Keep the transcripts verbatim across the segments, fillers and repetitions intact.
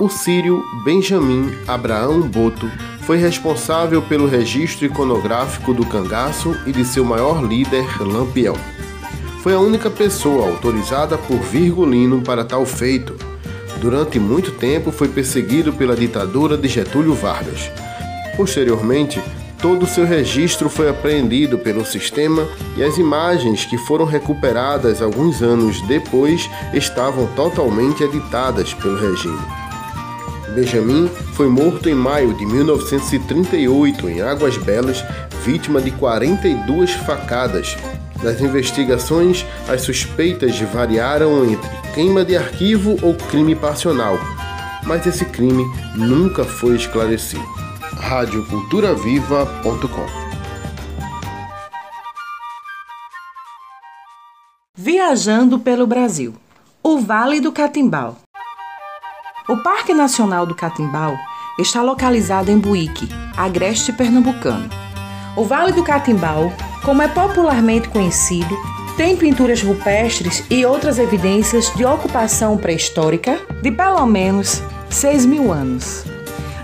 O sírio Benjamin Abraão Boto foi responsável pelo registro iconográfico do cangaço e de seu maior líder, Lampião. Foi a única pessoa autorizada por Virgulino para tal feito. Durante muito tempo foi perseguido pela ditadura de Getúlio Vargas. Posteriormente, todo o seu registro foi apreendido pelo sistema e as imagens que foram recuperadas alguns anos depois estavam totalmente editadas pelo regime. Benjamin foi morto em maio de mil novecentos e trinta e oito em Águas Belas, vítima de quarenta e duas facadas. Nas investigações, as suspeitas variaram entre queima de arquivo ou crime passional, mas esse crime nunca foi esclarecido. rádio cultura viva ponto com. Viajando pelo Brasil, o Vale do Catimbau. O Parque Nacional do Catimbau está localizado em Buíque, Agreste Pernambucano. O Vale do Catimbau, como é popularmente conhecido, tem pinturas rupestres e outras evidências de ocupação pré-histórica de pelo menos seis mil anos.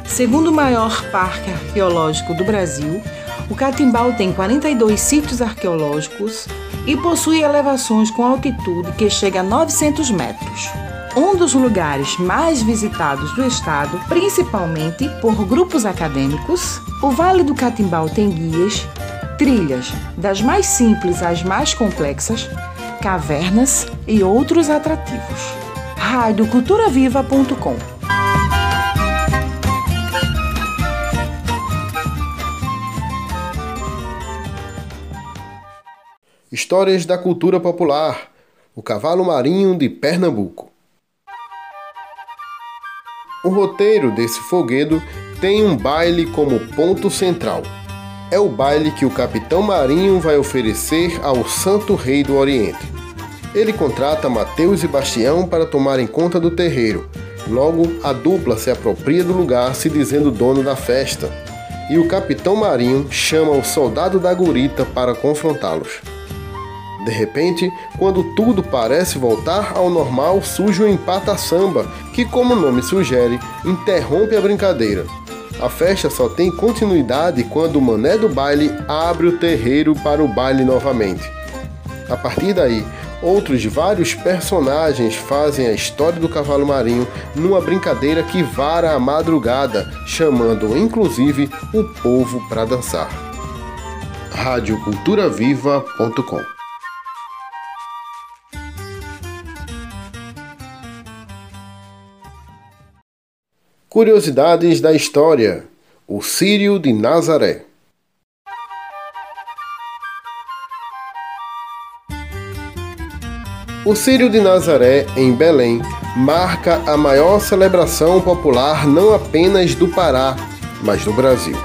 Segundo o maior parque arqueológico do Brasil, o Catimbau tem quarenta e dois sítios arqueológicos e possui elevações com altitude que chega a novecentos metros. Um dos lugares mais visitados do estado, principalmente por grupos acadêmicos, o Vale do Catimbau tem guias, trilhas, das mais simples às mais complexas, cavernas e outros atrativos. rádio cultura viva ponto com. Histórias da cultura popular. O Cavalo Marinho de Pernambuco. O roteiro desse folguedo tem um baile como ponto central. É o baile que o Capitão Marinho vai oferecer ao Santo Rei do Oriente. Ele contrata Mateus e Bastião para tomarem conta do terreiro. Logo, a dupla se apropria do lugar, se dizendo dono da festa. E o Capitão Marinho chama o Soldado da Gurita para confrontá-los. De repente, quando tudo parece voltar ao normal, surge o empata-samba, que, como o nome sugere, interrompe a brincadeira. A festa só tem continuidade quando o mané do baile abre o terreiro para o baile novamente. A partir daí, outros vários personagens fazem a história do Cavalo Marinho numa brincadeira que vara a madrugada, chamando inclusive o povo para dançar. rádio cultura viva ponto com. Curiosidades da história. O Círio de Nazaré. O Círio de Nazaré, em Belém, marca a maior celebração popular não apenas do Pará, mas do Brasil.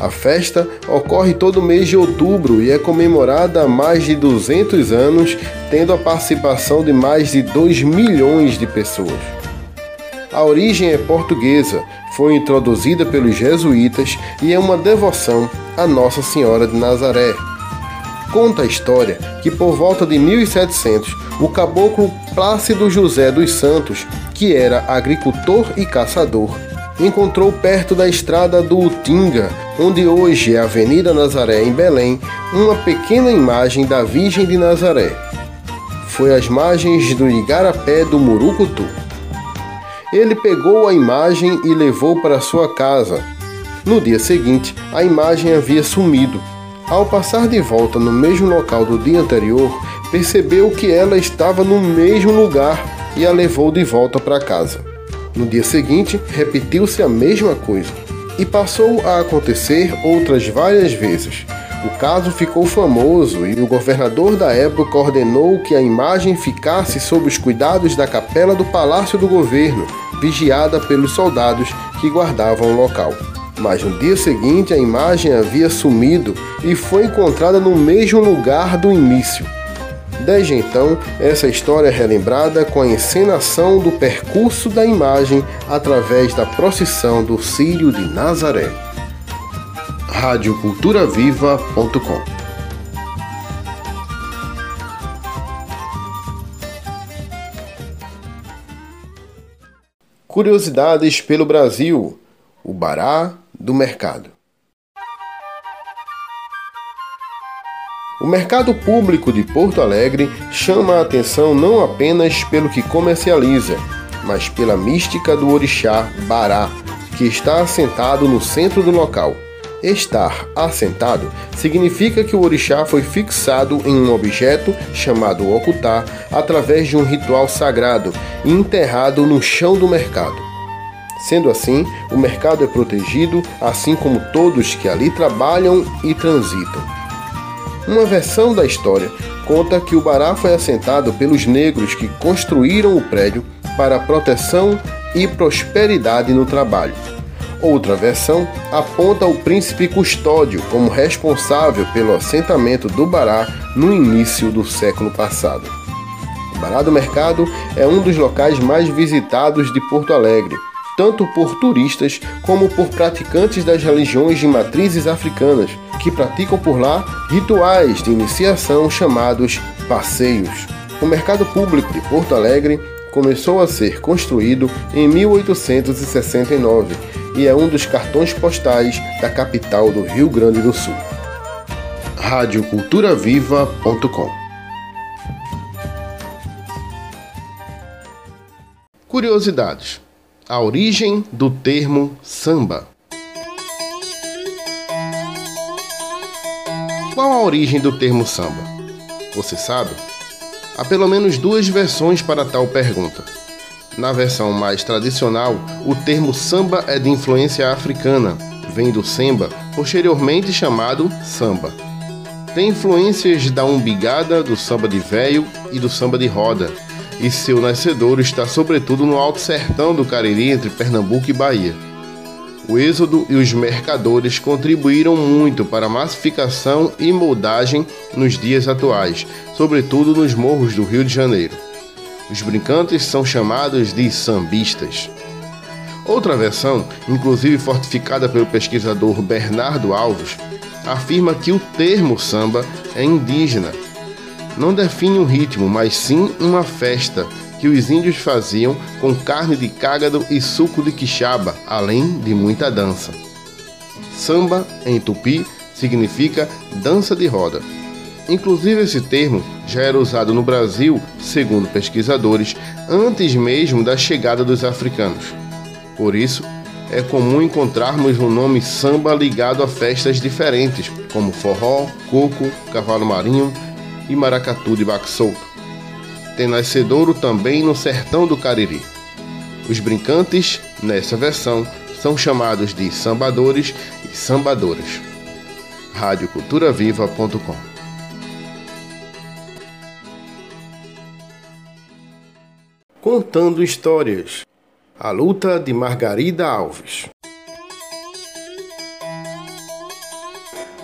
A festa ocorre todo mês de outubro e é comemorada há mais de duzentos anos, tendo a participação de mais de dois milhões de pessoas. A origem é portuguesa, foi introduzida pelos jesuítas e é uma devoção a Nossa Senhora de Nazaré. Conta a história que por volta de mil e setecentos, o caboclo Plácido José dos Santos, que era agricultor e caçador, encontrou perto da estrada do Utinga, onde hoje é a Avenida Nazaré em Belém, uma pequena imagem da Virgem de Nazaré. Foi às margens do igarapé do Murucutu. Ele pegou a imagem e levou para sua casa. No dia seguinte, a imagem havia sumido. Ao passar de volta no mesmo local do dia anterior, percebeu que ela estava no mesmo lugar e a levou de volta para casa. No dia seguinte, repetiu-se a mesma coisa. E passou a acontecer outras várias vezes. O caso ficou famoso e o governador da época ordenou que a imagem ficasse sob os cuidados da capela do Palácio do Governo, vigiada pelos soldados que guardavam o local. Mas no dia seguinte a imagem havia sumido e foi encontrada no mesmo lugar do início. Desde então, essa história é relembrada com a encenação do percurso da imagem através da procissão do Círio de Nazaré. rádio cultura viva ponto com. Curiosidades pelo Brasil, o Bará do Mercado. O mercado público de Porto Alegre chama a atenção não apenas pelo que comercializa, mas pela mística do orixá Bará, que está assentado no centro do local. Estar assentado significa que o orixá foi fixado em um objeto chamado okutá através de um ritual sagrado e enterrado no chão do mercado. Sendo assim, o mercado é protegido, assim como todos que ali trabalham e transitam. Uma versão da história conta que o Bará foi assentado pelos negros que construíram o prédio para proteção e prosperidade no trabalho. Outra versão aponta o príncipe Custódio como responsável pelo assentamento do Bará no início do século passado. O Bará do Mercado é um dos locais mais visitados de Porto Alegre, tanto por turistas como por praticantes das religiões de matrizes africanas, que praticam por lá rituais de iniciação chamados passeios. O mercado público de Porto Alegre começou a ser construído em mil oitocentos e sessenta e nove e é um dos cartões postais da capital do Rio Grande do Sul. rádio cultura viva ponto com. Curiosidades. A origem do termo samba. Qual a origem do termo samba? Você sabe? Há pelo menos duas versões para tal pergunta. Na versão mais tradicional, o termo samba é de influência africana, vem do semba, posteriormente chamado samba. Tem influências da umbigada, do samba de véio e do samba de roda, e seu nascedouro está sobretudo no alto sertão do Cariri, entre Pernambuco e Bahia. O êxodo e os mercadores contribuíram muito para a massificação e moldagem nos dias atuais, sobretudo nos morros do Rio de Janeiro. Os brincantes são chamados de sambistas. Outra versão, inclusive fortificada pelo pesquisador Bernardo Alves, afirma que o termo samba é indígena. Não define um ritmo, mas sim uma festa que os índios faziam com carne de cágado e suco de quixaba, além de muita dança. Samba, em tupi, significa dança de roda. Inclusive esse termo já era usado no Brasil, segundo pesquisadores, antes mesmo da chegada dos africanos. Por isso, é comum encontrarmos o nome samba ligado a festas diferentes, como forró, coco, cavalo marinho e maracatu de baque solto. Tem nascedouro também no sertão do Cariri. Os brincantes, nessa versão, são chamados de sambadores e sambadoras. rádio cultura viva ponto com. Contando histórias. A luta de Margarida Alves.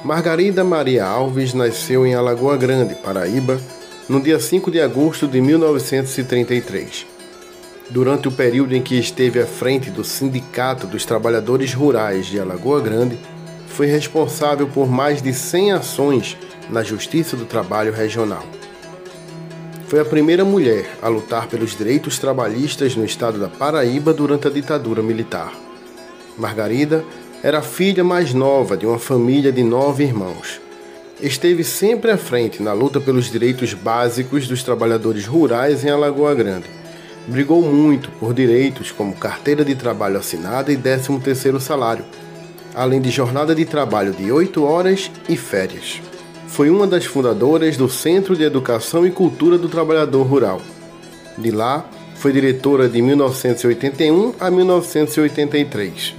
Margarida Maria Alves nasceu em Alagoa Grande, Paraíba, no dia cinco de agosto de mil novecentos e trinta e três. Durante o período em que esteve à frente do Sindicato dos Trabalhadores Rurais de Alagoa Grande, foi responsável por mais de cem ações na Justiça do Trabalho Regional. Foi a primeira mulher a lutar pelos direitos trabalhistas no estado da Paraíba durante a ditadura militar. Margarida era a filha mais nova de uma família de nove irmãos. Esteve sempre à frente na luta pelos direitos básicos dos trabalhadores rurais em Alagoa Grande. Brigou muito por direitos como carteira de trabalho assinada e décimo terceiro salário, além de jornada de trabalho de oito horas e férias. Foi uma das fundadoras do Centro de Educação e Cultura do Trabalhador Rural. De lá, foi diretora de mil novecentos e oitenta e um a mil novecentos e oitenta e três.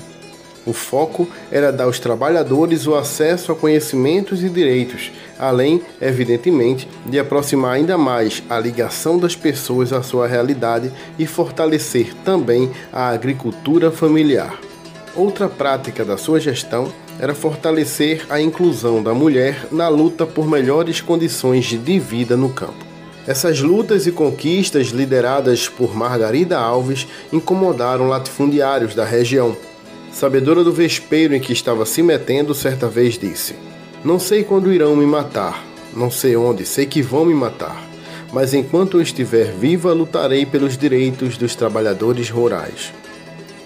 O foco era dar aos trabalhadores o acesso a conhecimentos e direitos, além, evidentemente, de aproximar ainda mais a ligação das pessoas à sua realidade e fortalecer também a agricultura familiar. Outra prática da sua gestão era fortalecer a inclusão da mulher na luta por melhores condições de vida no campo. Essas lutas e conquistas lideradas por Margarida Alves incomodaram latifundiários da região. Sabedora do vespeiro em que estava se metendo, certa vez disse: "Não sei quando irão me matar, não sei onde, sei que vão me matar, mas enquanto eu estiver viva lutarei pelos direitos dos trabalhadores rurais."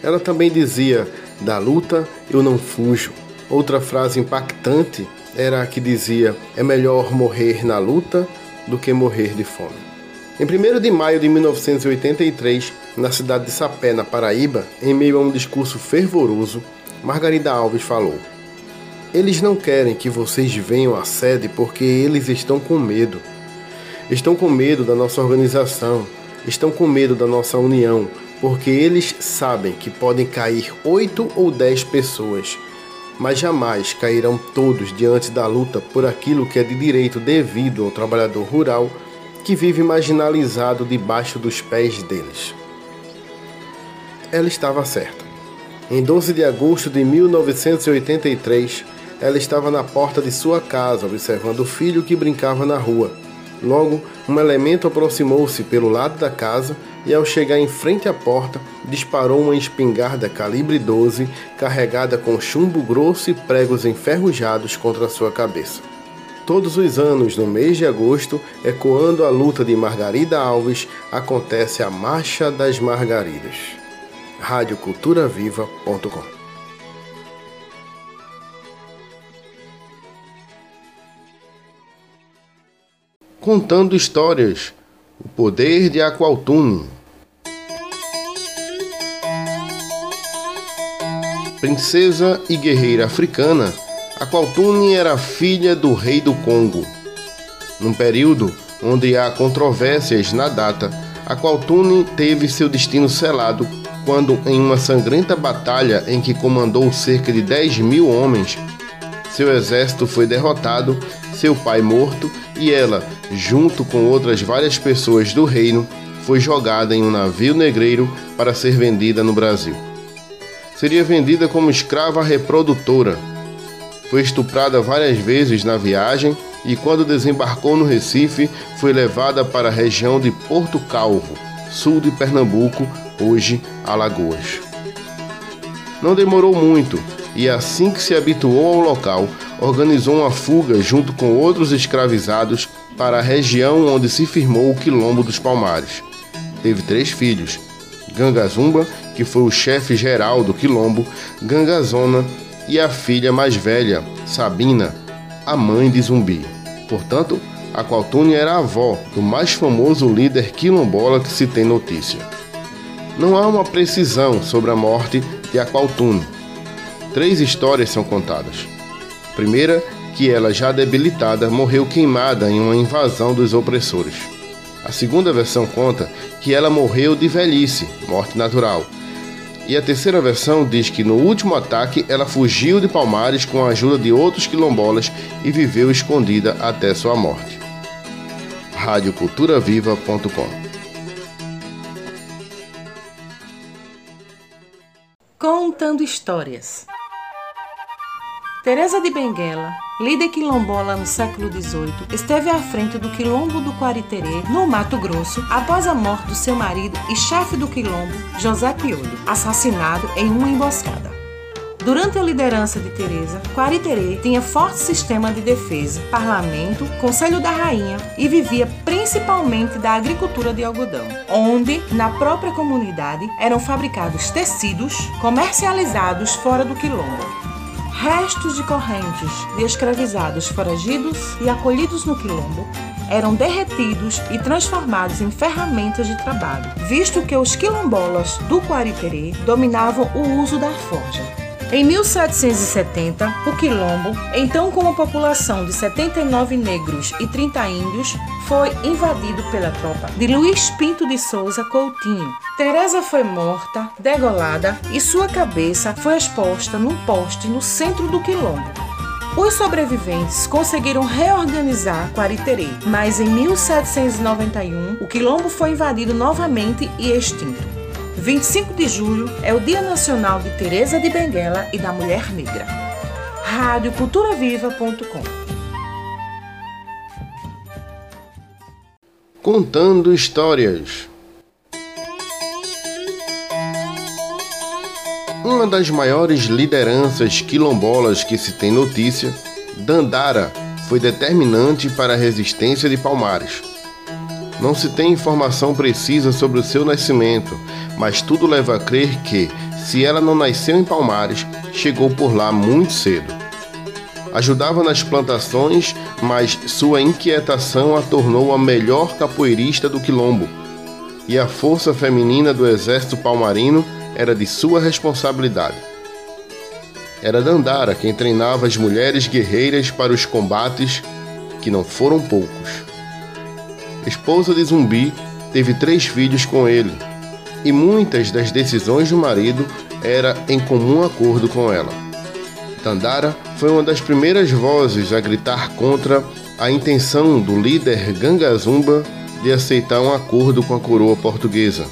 Ela também dizia: da luta eu não fujo. Outra frase impactante era a que dizia: é melhor morrer na luta do que morrer de fome. Em primeiro de maio de mil novecentos e oitenta e três, na cidade de Sapé, na Paraíba, em meio a um discurso fervoroso, Margarida Alves falou: eles não querem que vocês venham à sede porque eles estão com medo. Estão com medo da nossa organização, estão com medo da nossa união, porque eles sabem que podem cair oito ou dez pessoas, mas jamais cairão todos diante da luta por aquilo que é de direito devido ao trabalhador rural que vive marginalizado debaixo dos pés deles. Ela estava certa. Em doze de agosto de mil novecentos e oitenta e três, ela estava na porta de sua casa observando o filho que brincava na rua. Logo, um elemento aproximou-se pelo lado da casa e, ao chegar em frente à porta, disparou uma espingarda calibre doze, carregada com chumbo grosso e pregos enferrujados contra sua cabeça. Todos os anos, no mês de agosto, ecoando a luta de Margarida Alves, acontece a Marcha das Margaridas. rádio cultura viva ponto com Contando histórias, o poder de Aqualtune. Princesa e guerreira africana, Aqualtune era filha do rei do Congo. Num período onde há controvérsias na data, Aqualtune teve seu destino selado quando, em uma sangrenta batalha em que comandou cerca de dez mil homens, seu exército foi derrotado, seu pai morto e ela, junto com outras várias pessoas do reino, foi jogada em um navio negreiro para ser vendida no Brasil. Seria vendida como escrava reprodutora. Foi estuprada várias vezes na viagem e, quando desembarcou no Recife, foi levada para a região de Porto Calvo, sul de Pernambuco, hoje Alagoas. Não demorou muito. E assim que se habituou ao local, organizou uma fuga junto com outros escravizados para a região onde se firmou o Quilombo dos Palmares. Teve três filhos: Ganga Zumba, que foi o chefe geral do Quilombo, Ganga Zona e a filha mais velha, Sabina, a mãe de Zumbi. Portanto, Aqualtune era a avó do mais famoso líder quilombola que se tem notícia. Não há uma precisão sobre a morte de Aqualtune. Três histórias são contadas. A primeira, que ela, já debilitada, morreu queimada em uma invasão dos opressores. A segunda versão conta que ela morreu de velhice, morte natural. E a terceira versão diz que no último ataque ela fugiu de Palmares com a ajuda de outros quilombolas e viveu escondida até sua morte. rádio cultura viva ponto com Contando histórias. Tereza de Benguela, líder quilombola no século dezoito, esteve à frente do Quilombo do Quariterê, no Mato Grosso, após a morte do seu marido e chefe do quilombo, José Piolho, assassinado em uma emboscada. Durante a liderança de Tereza, Quariterê tinha forte sistema de defesa, parlamento, conselho da rainha e vivia principalmente da agricultura de algodão, onde, na própria comunidade, eram fabricados tecidos comercializados fora do quilombo. Restos de correntes de escravizados foragidos e acolhidos no quilombo eram derretidos e transformados em ferramentas de trabalho, visto que os quilombolas do Quariterê dominavam o uso da forja. Em mil setecentos e setenta, o quilombo, então com uma população de setenta e nove negros e trinta índios, foi invadido pela tropa de Luiz Pinto de Souza Coutinho. Tereza foi morta, degolada e sua cabeça foi exposta num poste no centro do quilombo. Os sobreviventes conseguiram reorganizar Quariterê, mas em mil setecentos e noventa e um o quilombo foi invadido novamente e extinto. vinte e cinco de julho é o Dia Nacional de Tereza de Benguela e da Mulher Negra. rádio cultura viva ponto com Contando histórias. Uma das maiores lideranças quilombolas que se tem notícia, Dandara, foi determinante para a resistência de Palmares. Não se tem informação precisa sobre o seu nascimento, mas tudo leva a crer que, Se ela não nasceu em Palmares, chegou por lá muito cedo. Ajudava nas plantações, mas sua inquietação a tornou a melhor capoeirista do Quilombo, e a força feminina do exército palmarino era de sua responsabilidade. Era Dandara quem treinava as mulheres guerreiras para os combates, que não foram poucos. Esposa de Zumbi, teve três filhos com ele, e muitas das decisões do marido era em comum acordo com ela. Dandara foi uma das primeiras vozes a gritar contra a intenção do líder Ganga Zumba de aceitar um acordo com a coroa portuguesa.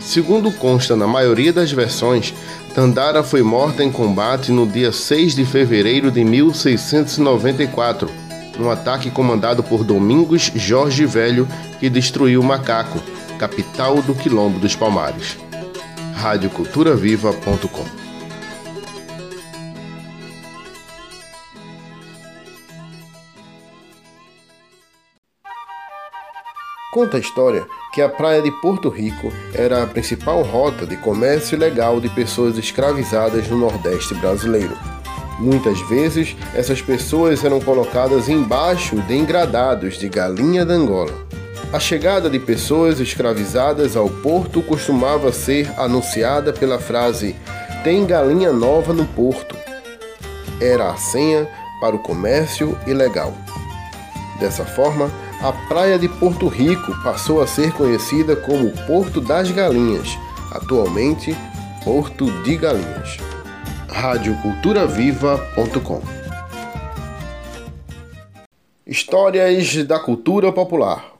Segundo consta na maioria das versões, Dandara foi morta em combate no dia seis de fevereiro de mil seiscentos e noventa e quatro, num ataque comandado por Domingos Jorge Velho, que destruiu Macaco, capital do Quilombo dos Palmares. rádio cultura viva ponto com. Conta a história que a praia de Porto Rico era a principal rota de comércio ilegal de pessoas escravizadas no Nordeste brasileiro. Muitas vezes, essas pessoas eram colocadas embaixo de engradados de galinha da Angola. A chegada de pessoas escravizadas ao porto costumava ser anunciada pela frase "Tem galinha nova no porto". Era a senha para o comércio ilegal. Dessa forma, a praia de Porto Rico passou a ser conhecida como Porto das Galinhas, atualmente Porto de Galinhas. rádio cultura viva ponto com. Histórias da cultura popular.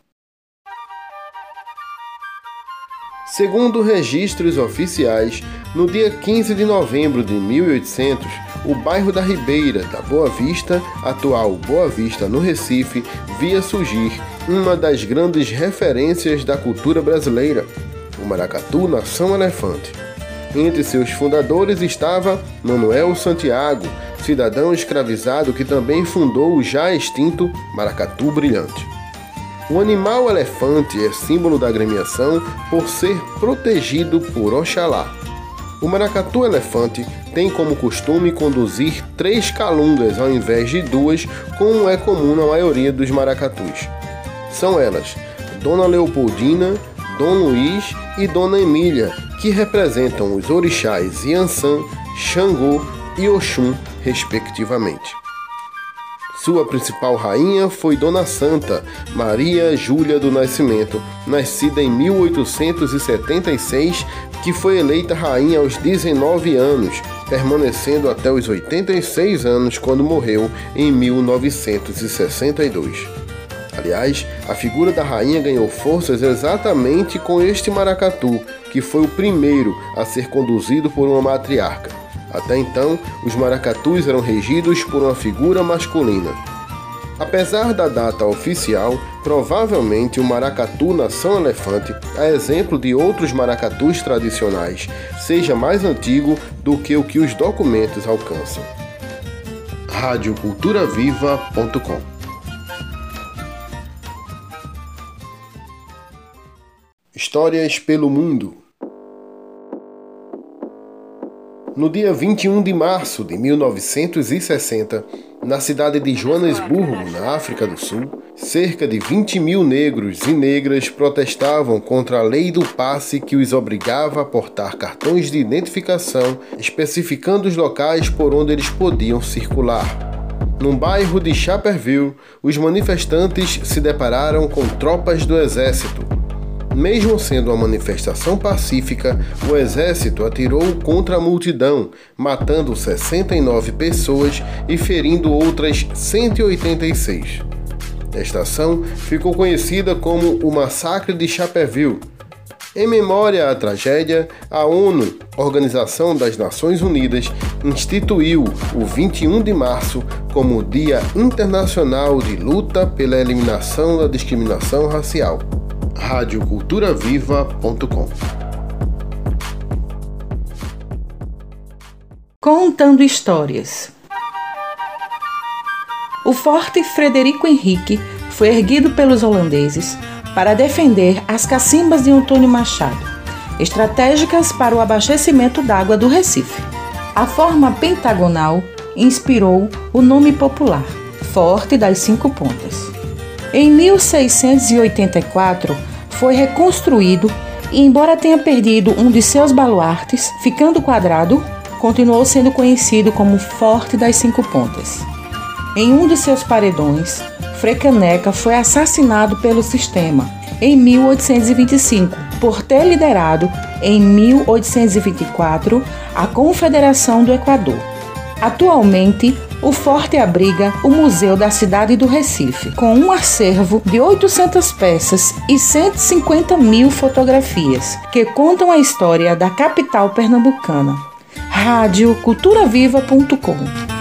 Segundo registros oficiais, no dia quinze de novembro de mil e oitocentos, o bairro da Ribeira da Boa Vista, atual Boa Vista no Recife, via surgir uma das grandes referências da cultura brasileira, o Maracatu Nação Elefante. Entre seus fundadores estava Manuel Santiago, cidadão escravizado que também fundou o já extinto Maracatu Brilhante. O animal elefante é símbolo da agremiação por ser protegido por Oxalá. O maracatu elefante tem como costume conduzir três calungas ao invés de duas, como é comum na maioria dos maracatus. São elas Dona Leopoldina, Dom Luiz e Dona Emília, que representam os orixás Iansã, Xangô e Oxum, respectivamente. Sua principal rainha foi Dona Santa, Maria Júlia do Nascimento, nascida em mil oitocentos e setenta e seis, que foi eleita rainha aos dezenove anos, permanecendo até os oitenta e seis anos quando morreu em mil novecentos e sessenta e dois. Aliás, a figura da rainha ganhou forças exatamente com este maracatu, que foi o primeiro a ser conduzido por uma matriarca. Até então, os maracatus eram regidos por uma figura masculina. Apesar da data oficial, provavelmente o maracatu Nação Elefante, a exemplo de outros maracatus tradicionais, seja mais antigo do que o que os documentos alcançam. rádio cultura viva ponto com. Histórias pelo mundo. No dia vinte e um de março de mil novecentos e sessenta, na cidade de Joanesburgo, na África do Sul, cerca de vinte mil negros e negras protestavam contra a lei do passe que os obrigava a portar cartões de identificação, especificando os locais por onde eles podiam circular. No bairro de Chaperville, os manifestantes se depararam com tropas do exército. Mesmo sendo uma manifestação pacífica, o exército atirou contra a multidão, matando sessenta e nove pessoas e ferindo outras cento e oitenta e seis. Esta ação ficou conhecida como o Massacre de Chaperville. Em memória à tragédia, a ONU, Organização das Nações Unidas, instituiu o vinte e um de março como Dia Internacional de Luta pela Eliminação da Discriminação Racial. rádio cultura viva ponto com. Contando histórias. O Forte Frederico Henrique foi erguido pelos holandeses para defender as cacimbas de Antônio Machado estratégicas para o abastecimento d'água do Recife. A forma pentagonal inspirou o nome popular, Forte das Cinco Pontas. Em mil seiscentos e oitenta e quatro, foi reconstruído e, embora tenha perdido um de seus baluartes, ficando quadrado, continuou sendo conhecido como Forte das Cinco Pontas. Em um de seus paredões, Frei Caneca foi assassinado pelo sistema em mil oitocentos e vinte e cinco, por ter liderado, em mil oitocentos e vinte e quatro, a Confederação do Equador. Atualmente, o forte abriga o Museu da Cidade do Recife, com um acervo de oitocentas peças e cento e cinquenta mil fotografias, que contam a história da capital pernambucana. rádio cultura viva ponto com